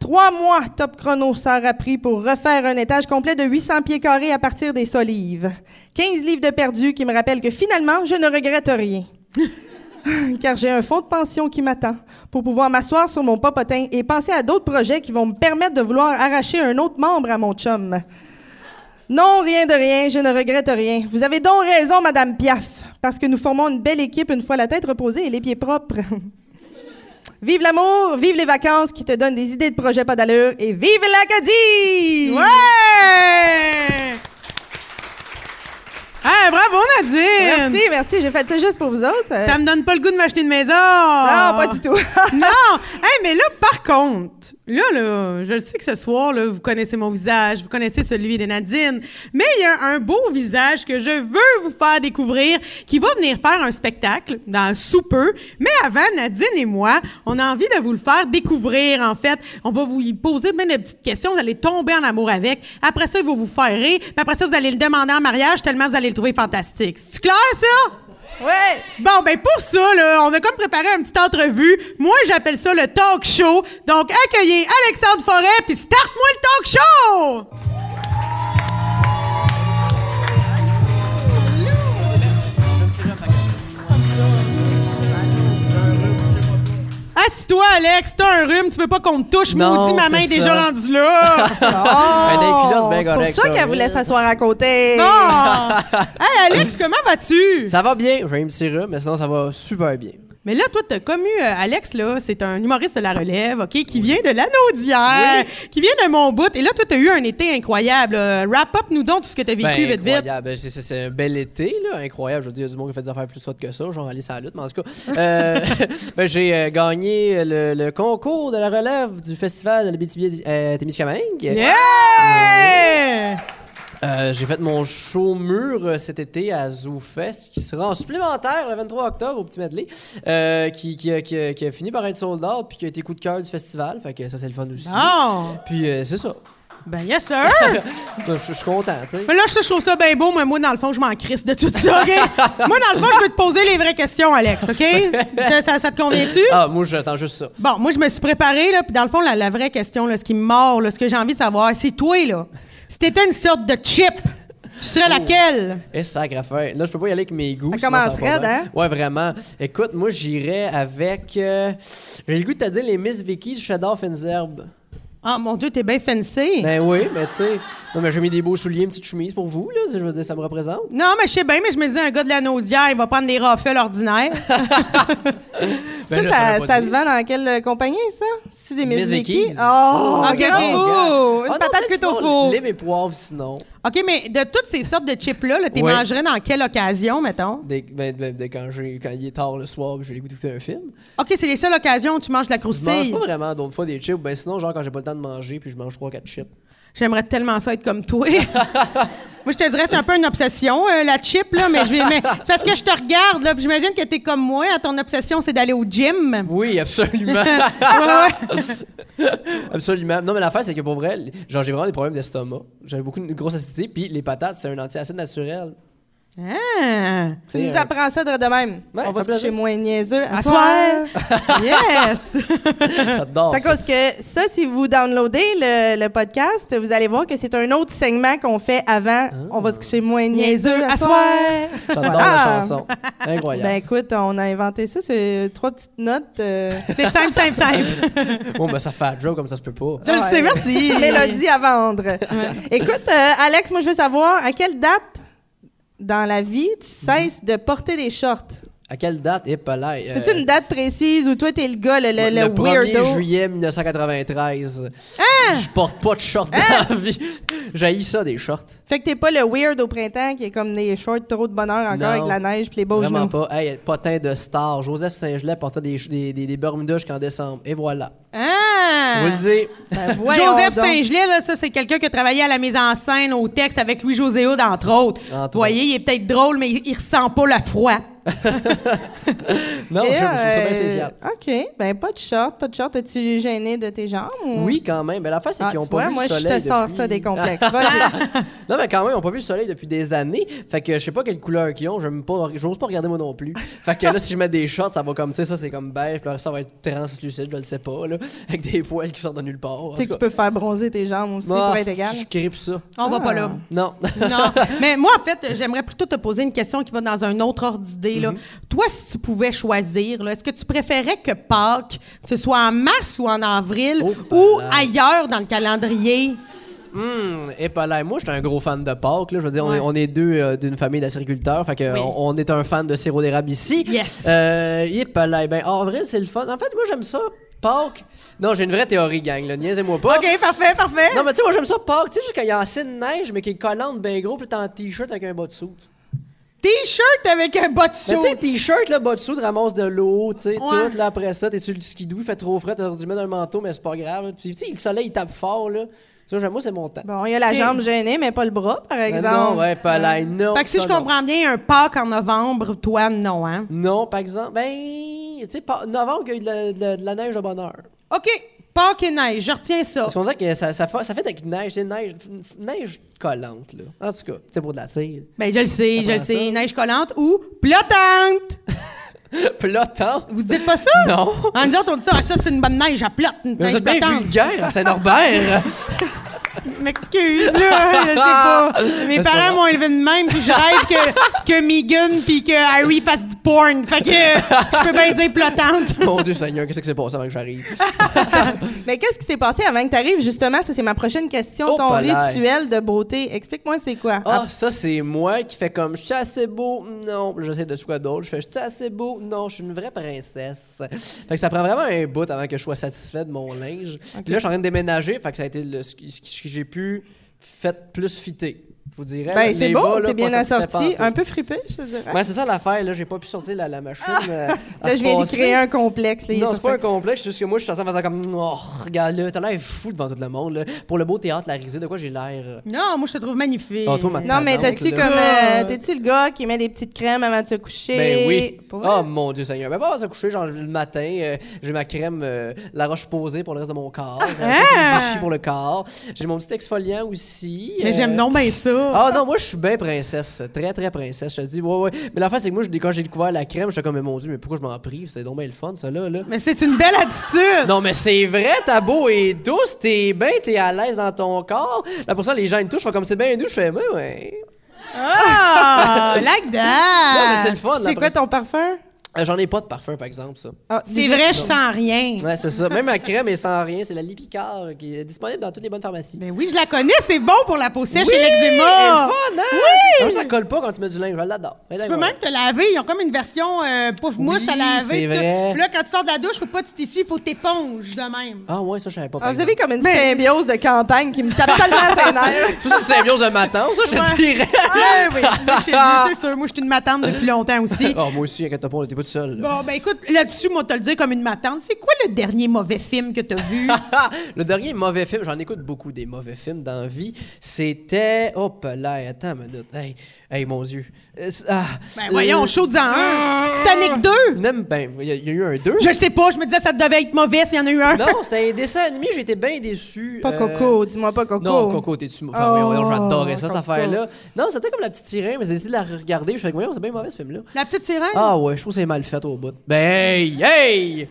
Trois mois, top chrono, ça a pris pour refaire un étage complet de huit cents pieds carrés à partir des solives. quinze livres de perdus qui me rappellent que finalement, je ne regrette rien. Car j'ai un fonds de pension qui m'attend pour pouvoir m'asseoir sur mon popotin et penser à d'autres projets qui vont me permettre de vouloir arracher un autre membre à mon chum. Non, rien de rien, je ne regrette rien. Vous avez donc raison, Madame Piaf, parce que nous formons une belle équipe une fois la tête reposée et les pieds propres. Vive l'amour, vive les vacances qui te donnent des idées de projets pas d'allure et vive l'Acadie! Ouais! Ah, bravo, Nadine! Merci, merci. J'ai fait ça juste pour vous autres. Ça me donne pas le goût de m'acheter une maison! Non, pas du tout. Non! Hey, mais là, par contre, là, là, je le sais que ce soir, là, vous connaissez mon visage, vous connaissez celui de Nadine, mais il y a un beau visage que je veux vous faire découvrir qui va venir faire un spectacle dans sous peu. Mais avant, Nadine et moi, on a envie de vous le faire découvrir, en fait. On va vous poser plein de petites questions. Vous allez tomber en amour avec. Après ça, il va vous faire rire. Puis après ça, vous allez le demander en mariage tellement vous allez le trouver fantastique. C'est clair, ça? Ouais. Bon, ben pour ça, là, on a comme préparé une petite entrevue. Moi, j'appelle ça le talk show. Donc, accueillez Alexandre Forest, puis start-moi le talk show! Assis-toi, Alex, t'as un rhume, tu veux pas qu'on te touche, non, maudit, ma main est déjà rendue là. Oh, ben c'est pour ça qu'elle voulait s'asseoir à côté. Non. Hey, Alex, comment vas-tu? Ça va bien, j'ai un petit rhume, mais sinon ça va super bien. Mais là, toi, t'as comme eu, euh, Alex, là, c'est un humoriste de la relève, OK, qui vient de la Naudière, oui. qui vient de Montbout. Et là, toi, t'as eu un été incroyable. Wrap-up, nous donc, tout ce que t'as vécu, ben, vite, vite. Incroyable. C'est, c'est, c'est un bel été, là, incroyable. Je veux dire, il y a du monde qui fait des affaires plus hautes que ça, genre aller sur la lutte, mais en tout cas. Euh, ben, j'ai euh, gagné le, le concours de la relève du Festival de la B T B à Témiscamingue. Yeah! ouais. Euh, j'ai fait mon show mur euh, cet été à ZooFest, qui sera en supplémentaire le vingt-trois octobre au petit medley, euh, qui, qui, a, qui, a, qui a fini par être sold out puis qui a été coup de cœur du festival. Fait que ça, c'est le fun aussi. Oh. Puis euh, c'est ça. Ben, yes, sir! Je suis content, tu sais. Mais là, je trouve ça bien beau, mais moi, dans le fond, je m'en crisse de tout ça, OK? Moi, dans le fond, je veux te poser les vraies questions, Alex, OK? Ça, ça, ça te convient-tu? Ah, moi, j'attends juste ça. Bon, moi, je me suis préparée, là, puis dans le fond, la, la vraie question, là, ce qui me mord, là, ce que j'ai envie de savoir, c'est toi, là. Si t'étais une sorte de chip, tu serais oh. laquelle? Eh, sacre affaire. Là, je peux pas y aller avec mes goûts. Ça commencerait, hein? Ouais, vraiment. Écoute, moi, j'irais avec... Euh, j'ai le goût de te dire les Miss Vicky du Shadow Finzerbe. Ah, mon Dieu, t'es bien fancy! Ben oui, mais tu sais... Non, mais j'ai mis des beaux souliers, une petite chemise pour vous, là. Je veux dire, ça me représente. Non, mais je sais bien, mais je me disais, un gars de la Naudière, il va prendre des raffles ordinaires. ben ça, là, ça, ça, ça se vend dans quelle compagnie, ça? C'est des Miss Vicky? Oh! Okay, okay. Oh, une oh, patate cuite au four! Lait mes poivres, sinon. OK, mais de toutes ces sortes de chips-là, là, t'es ouais. mangerais dans quelle occasion, mettons? Des, ben, ben, de quand, j'ai, quand il est tard le soir, je vais écouter un film. OK, c'est les seules occasions où tu manges de la croustille. Je mange pas vraiment d'autres fois des chips. Ben sinon, genre, quand j'ai pas le temps de manger, puis je mange trois quatre chips. J'aimerais tellement ça être comme toi. Moi, je te dirais, c'est un peu une obsession, euh, la chip, là, mais, je vais, mais c'est parce que je te regarde, là, puis j'imagine que t'es comme moi, hein, ton obsession, c'est d'aller au gym. Oui, absolument. absolument. Non, mais l'affaire, c'est que pour vrai, genre, j'ai vraiment des problèmes d'estomac. J'avais beaucoup de grosse acidité, puis les patates, c'est un anti-acide naturel. Ah! Tu nous euh... apprends ça de, de même. Ouais, on va se coucher moins niaiseux. À soir! Yes! J'adore ça. C'est à cause que ça, si vous downloadez le, le podcast, vous allez voir que c'est un autre segment qu'on fait avant. Ah. On va se coucher moins niaiseux. À soir! J'adore ah. la chanson. Incroyable. Ben écoute, on a inventé ça. C'est trois petites notes. Euh... C'est simple, simple, simple. Bon, ben ça fait un job comme ça se peut pas. Je le ouais. sais, merci. Mélodie à vendre. Écoute, euh, Alex, moi je veux savoir à quelle date dans la vie, tu cesses de porter des shorts. À quelle date? Eh, palais. Euh... C'est-tu une date précise où toi, t'es le gars, le, le, le, le weirdo? Le premier juillet dix-neuf cent quatre-vingt-treize. Ah! Je porte pas de shorts ah! dans la vie. J'haïs ça, des shorts. Fait que t'es pas le weird au printemps qui est comme des shorts trop de bonheur encore non, avec la neige pis les beaux genoux. Vraiment pas. Hey, potin de star. Joseph Saint-Gelais portait des, des, des, des Bermudas jusqu'en décembre. Et voilà. Ah! Je vous le dis. Ben, Joseph Saint-Gelais, là, ça, c'est quelqu'un qui a travaillé à la mise en scène, au texte, avec Louis-José Hood, entre autres. Entre vous voyez, il est peut-être drôle, mais il, il ressent pas le froid. non, je, je trouve ça bien spécial. OK. Ben, pas de short, pas de short. T'es-tu gêné de tes jambes? Ou... Oui, quand même. Ben, l'affaire, c'est ah, qu'ils n'ont pas vois, vu moi, le soleil moi, je te depuis... sors ça des complexes. non, mais quand même, ils n'ont pas vu le soleil depuis des années. Fait que je sais pas quelle couleur qu'ils ont. J'aime pas... J'ose pas regarder moi non plus. Fait que là, si je mets des shorts, ça va comme, tu sais, ça, c'est comme beige. Puis ça va être translucide, je le sais pas, là. Avec des poils qui sortent de nulle part. Tu sais que tu peux faire bronzer tes jambes aussi ah, pour être égal. Je crée plus ça. On ah. va pas là. Non. non. Mais moi, en fait, j'aimerais plutôt te poser une question qui va dans un autre ordre d'idée. Là. Mm-hmm. Toi, si tu pouvais choisir, là, est-ce que tu préférais que Pâques, ce soit en mars ou en avril, oh, ou ailleurs dans le calendrier? Hum, et pas là. Moi, j'étais un gros fan de Pâques. Là. Je veux dire, ouais. on, est, on est deux euh, d'une famille d'acériculteurs. Fait que oui. on, on est un fan de sirop d'érable ici. Yes. Euh, et pas là. Ben, en avril, c'est le fun. En fait, moi, j'aime ça. Pâques. Non, j'ai une vraie théorie, gang, là. Niaisez-moi pas. OK, parfait, parfait. Non, mais tu sais, moi, j'aime ça, Pâques. Tu sais, juste quand il y a assez de neige, mais qui est collante, ben gros, puis t'es en t-shirt avec un bas de soute. T-shirt avec un bas de soute. Tu sais, t-shirt, là, bas de soute, ramasse de l'eau, tu sais, ouais. tout, là, après ça, t'es sur le skidou, il fait trop frais, t'as dû mettre un manteau, mais c'est pas grave. Puis, tu sais, le soleil, il tape fort, là. Ça, j'aime moi, c'est mon temps. Bon, il y a la jambe gênée, mais pas le bras, par exemple. Ben non, ouais, pas la, non. Fait que si je comprends non. bien, un Pâques en novembre, toi, non, hein? Non, par exemple, ben, tu sais, novembre, il y a eu de la, de la, de la neige de bonheur. OK. Pâques et neige, je retiens ça. Parce qu'on dirait que ça, ça, fait, ça fait avec neige, c'est neige, neige collante, là. En tout cas, c'est pour de la tire. Ben, je le sais, ça je le ça. sais. Neige collante ou plotante! Plotant? Vous dites pas ça? Non. En disant, on dit ça, ça c'est une bonne neige, à plotte, une mais neige plotante. Vous êtes bien vulgaire à Saint-Norbert! M'excuse, là, je sais pas. Mes c'est parents pas m'ont élevé de même, puis je rêve que, que Megan puis que Harry fassent du porn. Fait que je peux bien dire plotante. Mon Dieu Seigneur, qu'est-ce qui s'est passé avant que j'arrive? Mais qu'est-ce qui s'est passé avant que t'arrives? Justement, ça, c'est ma prochaine question. Oh, ton rituel de beauté, explique-moi c'est quoi. Ah, oh, ça, c'est moi qui fais comme, je suis assez beau, non. J'essaie de quoi d'autre. Je fais, je suis assez beau, non. Je suis une vraie princesse. Fait que ça prend vraiment un bout avant que je sois satisfait de mon linge. Okay. Puis là, je suis en train de déménager, fait que ça a été le, ce que j'ai pu faire plus fitter. Je vous dirais. Ben, c'est beau, bas, t'es là, bien assorti. Un peu fripé, je te dirais. Ben, c'est ça l'affaire, là. J'ai pas pu sortir la, la machine. Ah! Euh, là, je viens passer. de créer un complexe. Là, non, c'est pas ça. un complexe. C'est juste que moi, je suis en train de faire comme. Oh, regarde, là, t'as l'air fou devant tout le monde. Là. Pour le beau théâtre, la risée, de quoi j'ai l'air. Non, moi, je te trouve magnifique. Oh, toi, non, mais t'as-tu comme. Euh, t'es-tu le gars qui met des petites crèmes avant de se coucher? Ben oui. Oh, mon Dieu Seigneur. Ben, pas avant de se coucher, genre le matin, euh, j'ai ma crème, euh, la roche posée pour le reste de mon corps. C'est pour le corps. J'ai mon petit exfoliant aussi. Mais j'aime non, ben ça. Ah non, moi je suis bien princesse, très très princesse, je te dis, ouais ouais. Mais l'affaire c'est que moi je, quand j'ai découvert la crème, je suis comme, mais mon Dieu, mais pourquoi je m'en prive, c'est donc bien le fun ça là, là. Mais c'est une belle attitude. Non mais c'est vrai, t'as beau et douce, t'es bien, t'es à l'aise dans ton corps. Là pour ça les gens ils me touchent, je fais comme c'est bien doux, je fais mais ouais. Oh, like that. Non mais c'est le fun. C'est quoi ton parfum? Euh, j'en ai pas de parfum, par exemple, ça. Ah, c'est vrai, je sens rien. Ouais, c'est ça. Même ma crème, elle sent rien. C'est la Lipicard qui est disponible dans toutes les bonnes pharmacies. Mais oui, je la connais. C'est bon pour la peau sèche oui, et l'eczéma. Elle est fun, hein? Oui! Non, ça colle pas quand tu mets du linge. Je l'adore. Tu peux même te laver. Ils ont comme une version euh, pouf mousse oui, à laver. C'est vrai. Là, quand tu sors de la douche, faut pas que tu t'essuies, faut que t'éponges de même. Ah ouais, ça, je savais pas. Ah, vous avez comme une mais... symbiose de campagne qui me tape tellement ses nerfs. C'est pour ça une symbiose de matante, ça, je dirais. Ah oui, c'est sûr. Moi, je suis une matante depuis longtemps aussi. Ah, moi aussi, inquiète pas, tout seul, bon, ben écoute, là-dessus, moi, te le dire comme une matante, c'est quoi le dernier mauvais film que t'as vu? Le dernier mauvais film, j'en écoute beaucoup des mauvais films dans la vie, c'était... Hop là, attends une minute, hey, hey mon Dieu. Ah, ben voyons, euh... chaud dans un. Titanic deux! Même, ben, il y, y a eu un deux. Je sais pas, je me disais ça devait être mauvais s'il y en a eu un. Non, c'était un dessin animé, j'étais bien déçu. Pas euh... Coco, dis-moi pas Coco. Non, Coco, t'es-tu... Enfin, oh, oui, j'adorais ça, Coco. Cette affaire-là. Non, c'était comme La Petite Sirène, mais j'ai essayé de la regarder, je suis comme, c'est bien mauvais ce film-là. La Petite Sirène? Ah ouais, je trouve c'est mal fait au bout. Ben, hey, hey!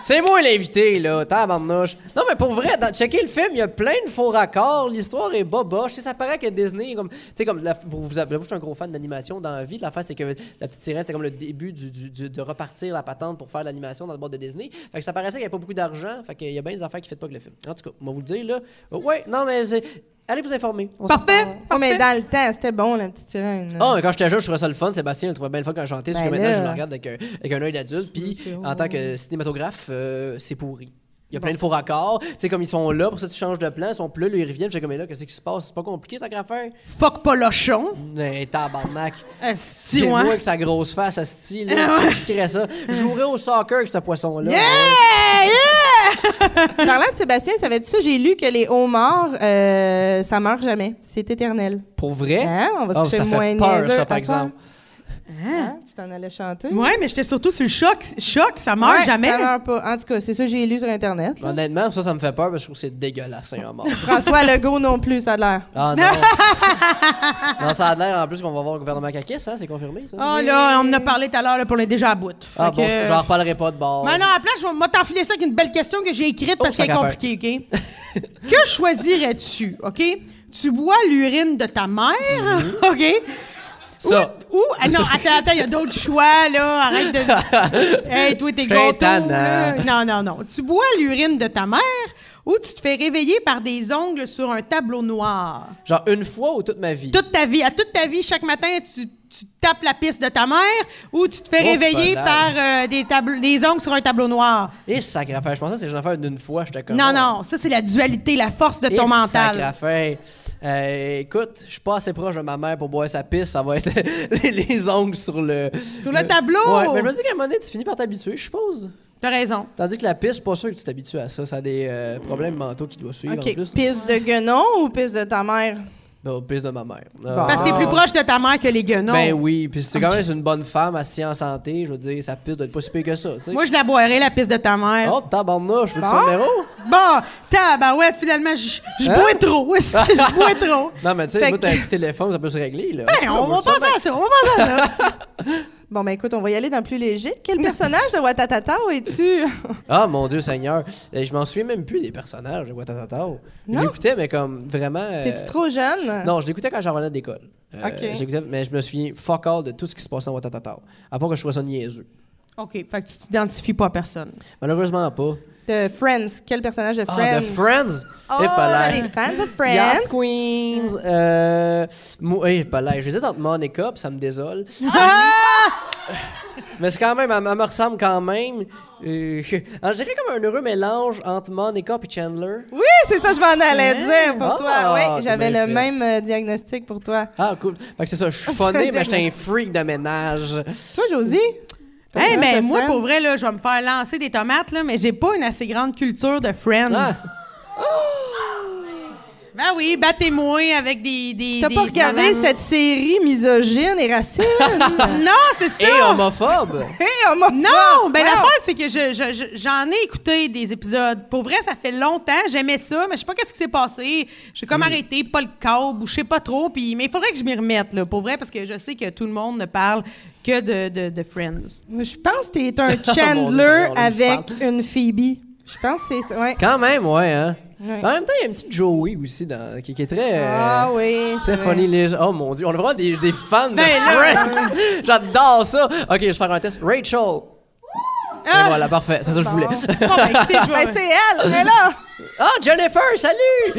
C'est moi l'invité, là, tabarnouche. Non, mais pour vrai, dans, checker le film, il y a plein de faux raccords, l'histoire est boboche. Ça paraît que Disney, comme, tu sais, comme, la, pour vous appeler, je suis un gros fan d'animation dans la vie. L'affaire, c'est que La Petite Sirène, c'est comme le début du, du, du, de repartir la patente pour faire l'animation dans le bord de Disney. Fait que ça paraissait qu'il n'y a pas beaucoup d'argent, fait qu'il y a bien des affaires qui ne fêtent pas que le film. En tout cas, on va vous le dire, là. Oh, ouais, non, mais c'est... Allez vous informer. On parfait! Parfait. Oh, mais dans le temps, c'était bon, La Petite Sirène. Ah, oh, quand j'étais jeune, je trouvais ça le fun. Sébastien, je trouvais bien le fun quand je chantais. Ben maintenant, je le regarde avec un, avec un œil d'adulte. Puis, en tant que cinématographe, euh, c'est pourri. Il y a bon. Plein de faux raccords. Tu sais, comme ils sont là, pour ça, tu changes de plan. Ils sont plus là, lui, ils reviennent. Je fais comme, mais là, qu'est-ce qui se passe? C'est pas compliqué, ça, affaire? Fuck Polochon! Mais tabarnak! Asti, ouais! Moi, avec sa grosse face, Asti, là, tu crierais ça. Jouerais au soccer avec ce poisson-là. Yeah! Ouais. Yeah! Parlant de Sébastien, savais-tu ça? J'ai lu que les homards, euh, ça meurt jamais. C'est éternel. Pour vrai? Hein? On va se oh, coucher le moins niaiseux. Ça, par exemple. Hein? Tu t'en allais chanter? Oui, mais j'étais surtout sur le choc. Choc, ça meurt ouais, jamais. Ça meurt pas. En tout cas, c'est ça que j'ai lu sur Internet. Là. Honnêtement, ça, ça me fait peur parce que je trouve que c'est dégueulasse, un homard. François Legault non plus, ça a l'air. Ah non. Non, ça a l'air en plus qu'on va voir le gouvernement caquiste, hein? C'est confirmé, ça? Ah oh, là, on en a parlé tout à l'heure, là, pour les déjà à bout. Ah bon, que... j'en reparlerai pas de bord. Mais non, à la place, je vais t'enfiler ça avec une belle question que j'ai écrite oh, parce qu'elle est compliquée, OK? Que choisirais-tu, OK? Tu bois l'urine de ta mère, mm-hmm. OK? Ça. Ou, ou ah non, attends, attends, il y a d'autres choix, là. Arrête de... Hey, toi, t'es gâteau, non, non, non. Tu bois l'urine de ta mère ou tu te fais réveiller par des ongles sur un tableau noir? Genre une fois ou toute ma vie? Toute ta vie. À toute ta vie, chaque matin, tu, tu tapes la piste de ta mère ou tu te fais oh, réveiller par euh, des, tab- des ongles sur un tableau noir? Et sacré affaire. Je pensais que c'est une affaire d'une fois, je te connais. Non, non, ça, c'est la dualité, la force de ton Et mental. Sacré affaire. Euh, écoute, je suis pas assez proche de ma mère pour boire sa pisse, ça va être les ongles sur le... Sur le, le tableau! Ouais, mais je me dis qu'à un moment donné, tu finis par t'habituer, je suppose. T'as raison. Tandis que la pisse, je suis pas sûr que tu t'habitues à ça, ça a des euh, problèmes mentaux qui doivent suivre okay. en plus. Pisse de guenon ou pisse de ta mère? Non, pisse de ma mère. Bon. Parce que t'es plus proche de ta mère que les guenons. Ben oui, puis c'est okay. quand même une bonne femme assise en santé, je veux dire, sa pisse doit être pas si pire que ça, tu sais. Moi, je la boirais, la pisse de ta mère. Oh, tabarnouche, je veux bon. Son numéro? Bon, tabarouette, finalement, je bois hein? trop. Je bois trop. Non, mais tu sais, moi, t'as un coup de téléphone, ça peut se régler, là. Ben, on, on va penser à ça, on va penser à ça. Bon, ben écoute, on va y aller dans le plus léger. Quel personnage de Watatatao es-tu? Ah, mon Dieu Seigneur! Je m'en souviens même plus des personnages de Watatatao. Je l'écoutais, mais comme vraiment... Euh... T'es-tu trop jeune? Non, je l'écoutais quand j'en revenais d'école. Euh, okay. J'écoutais, mais je me souviens fuck all de tout ce qui se passait en Watatatao. À part que je trouvais ça niaiseux. OK, fait que tu t'identifies pas à personne. Malheureusement pas. De Friends. Quel personnage de Friends? Ah, de Friends? Oh, on est des fans de Friends. Yes, Queens. Euh... Oui, pas l'air. J'hésite entre Monica, puis ça me désole. Ah! Mais c'est quand même... Elle, elle me ressemble quand même. Euh, je, alors, je dirais comme un heureux mélange entre Monica et Chandler. Oui, c'est ça je m'en allais ouais. dire pour ah, toi. Ah, oui, j'avais le fait. même euh, diagnostic pour toi. Ah, cool. Fait que c'est ça. Je suis funné, mais j'étais un freak de ménage. Toi, Josie? Hey, mais moi, Friends. Pour vrai, là, je vais me faire lancer des tomates, là, mais j'ai pas une assez grande culture de Friends. Ah. Oh. Ben oui, battez-moi avec des... des T'as des pas regardé savants. Cette série misogyne et raciste? Non, c'est ça! Et homophobe! Et homophobe! Non, ben wow. L'affaire, c'est que je, je, je, j'en ai écouté des épisodes. Pour vrai, ça fait longtemps, j'aimais ça, mais je sais pas qu'est-ce qui s'est passé. J'ai comme mm. arrêté, pas le câble, ou je sais pas trop, puis, mais il faudrait que je m'y remette, là, pour vrai, parce que je sais que tout le monde ne parle... que de, de, de Friends. Je pense que t'es un Chandler oh Dieu, avec une, une Phoebe. Je pense que c'est ça. Ouais. Quand même, ouais, hein? Ouais. En même temps, il y a une petite Joey aussi dans, qui, qui est très. Euh, ah oui. Très funny. Les, oh mon Dieu, on a vraiment des, des fans ben de Friends. J'adore ça. OK, je vais faire un test. Rachel. Et ah! Voilà, parfait. C'est ça que je voulais. Oh, ben, écoutez, je ben, c'est elle, elle est là. Ah, oh, Jennifer, salut!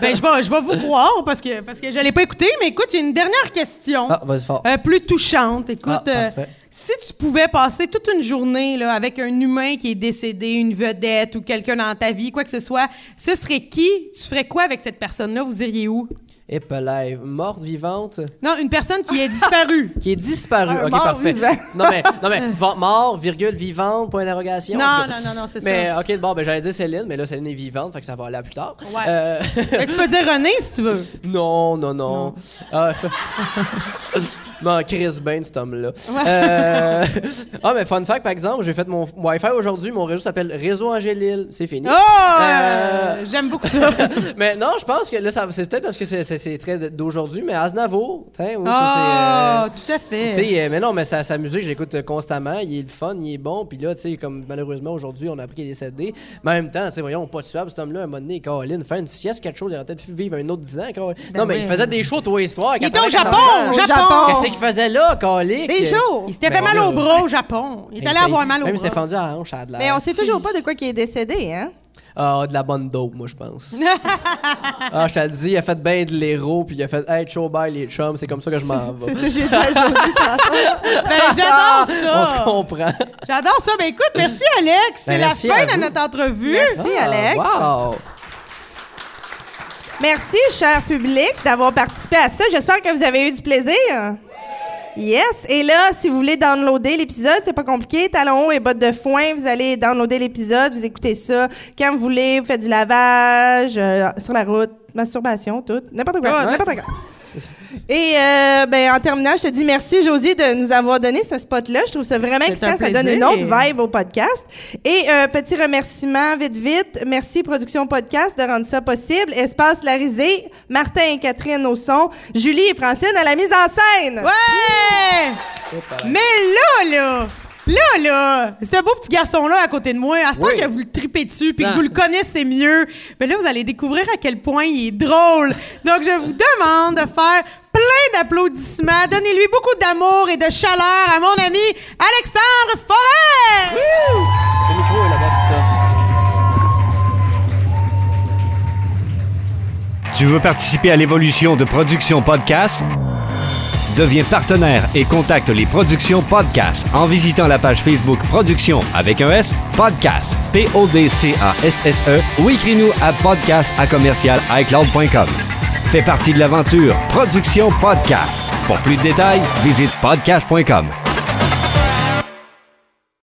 Ben, je vais, je vais vous croire parce que, parce que je ne l'ai pas écouté, mais écoute, il y a une dernière question. Ah, vas-y fort. Euh, plus touchante. Écoute, ah, euh, si tu pouvais passer toute une journée là, avec un humain qui est décédé, une vedette ou quelqu'un dans ta vie, quoi que ce soit, ce serait qui? Tu ferais quoi avec cette personne-là? Vous iriez où? Épelève. Morte, vivante? Non, une personne qui est disparue. Qui est disparue. Un OK, parfait. Vivant. Non, mais, non, mais mort, virgule, vivante, point d'interrogation. Non, non, non, non, c'est mais, ça. Mais, OK, bon, ben, j'allais dire Céline, mais là, Céline est vivante, fait que ça va aller à plus tard. Ouais. Euh... Fait que tu peux dire René, si tu veux. Non, non, non. Non, euh... non Chris Bain, cet homme-là. Ouais. Euh... Ah, mais fun fact, par exemple, j'ai fait mon Wi-Fi aujourd'hui, mon réseau s'appelle Réseau Angélil. C'est fini. Oh! Euh... Euh... J'aime beaucoup ça. Mais non, je pense que là, ça... c'est peut-être parce que c'est... C'est, c'est très d'aujourd'hui, mais Aznavour, tu sais, oui, oh, ça, c'est... Euh, tout à fait! Tu sais, mais non, mais sa, sa musique, je l'écoute constamment, il est le fun, il est bon, puis là, tu sais, comme malheureusement, aujourd'hui, on a appris qu'il est décédé, mais en même temps, tu sais, voyons, pas tuable, cet homme-là, à un moment donné, Caroline, faire une sieste, quelque chose, il aurait peut-être pu vivre un autre dix ans, Caroline. Ben non, mais oui. Il faisait des shows tous les soirs. Il était au Japon! Au Japon! Japon. Qu'est-ce qu'il faisait là, Caroline? Des shows! Il s'était ben, fait mal au bras au Japon. Il est allé avoir mal au bras. Même il s'est fendu à la hanche, à de l'air. Mais on sait toujours pas de quoi qu'il est décédé, hein? Ah, de la bonne dope, moi, je pense. Ah, je te le dis, il a fait ben de l'héros, puis il a fait « Hey, show bye les chums, c'est comme ça que je m'en vais. » C'est ça, j'ai dit à Josie. Ben, j'adore ça. On se comprend. J'adore ça. Ben, écoute, merci, Alex. C'est ben, la fin de notre entrevue. Merci, ah, Alex. Wow. Merci, cher public, d'avoir participé à ça. J'espère que vous avez eu du plaisir. Yes! Et là, si vous voulez downloader l'épisode, c'est pas compliqué. Talons hauts et bottes de foin, vous allez downloader l'épisode, vous écoutez ça quand vous voulez, vous faites du lavage, euh, sur la route, masturbation, tout. N'importe quoi, oh, n'importe ouais. quoi. Et euh, ben, en terminant, je te dis merci, Josie, de nous avoir donné ce spot-là. Je trouve ça vraiment excitant. Ça donne une autre vibe au podcast. Et un euh, petit remerciement, vite, vite. Merci, Productions Podcast, de rendre ça possible. Espace Larisée, Martin et Catherine au son, Julie et Francine à la mise en scène. Ouais! Mais là, là... Là, là, c'est un beau petit garçon-là à côté de moi. À ce oui. temps que vous le tripez dessus puis que vous le connaissez mieux, ben là, vous allez découvrir à quel point il est drôle. Donc, je vous demande de faire plein d'applaudissements. Donnez-lui beaucoup d'amour et de chaleur à mon ami Alexandre Forest! Wouh! Le micro est là-bas, c'est ça. Tu veux participer à l'évolution de Productions Podcast? Deviens partenaire et contacte les Productions Podcast en visitant la page Facebook Productions avec un S, Podcast, P O D C A S S E ou écris-nous à podcast à commercial iCloud.com. Fais partie de l'aventure Productions Podcast. Pour plus de détails, visite podcast point com.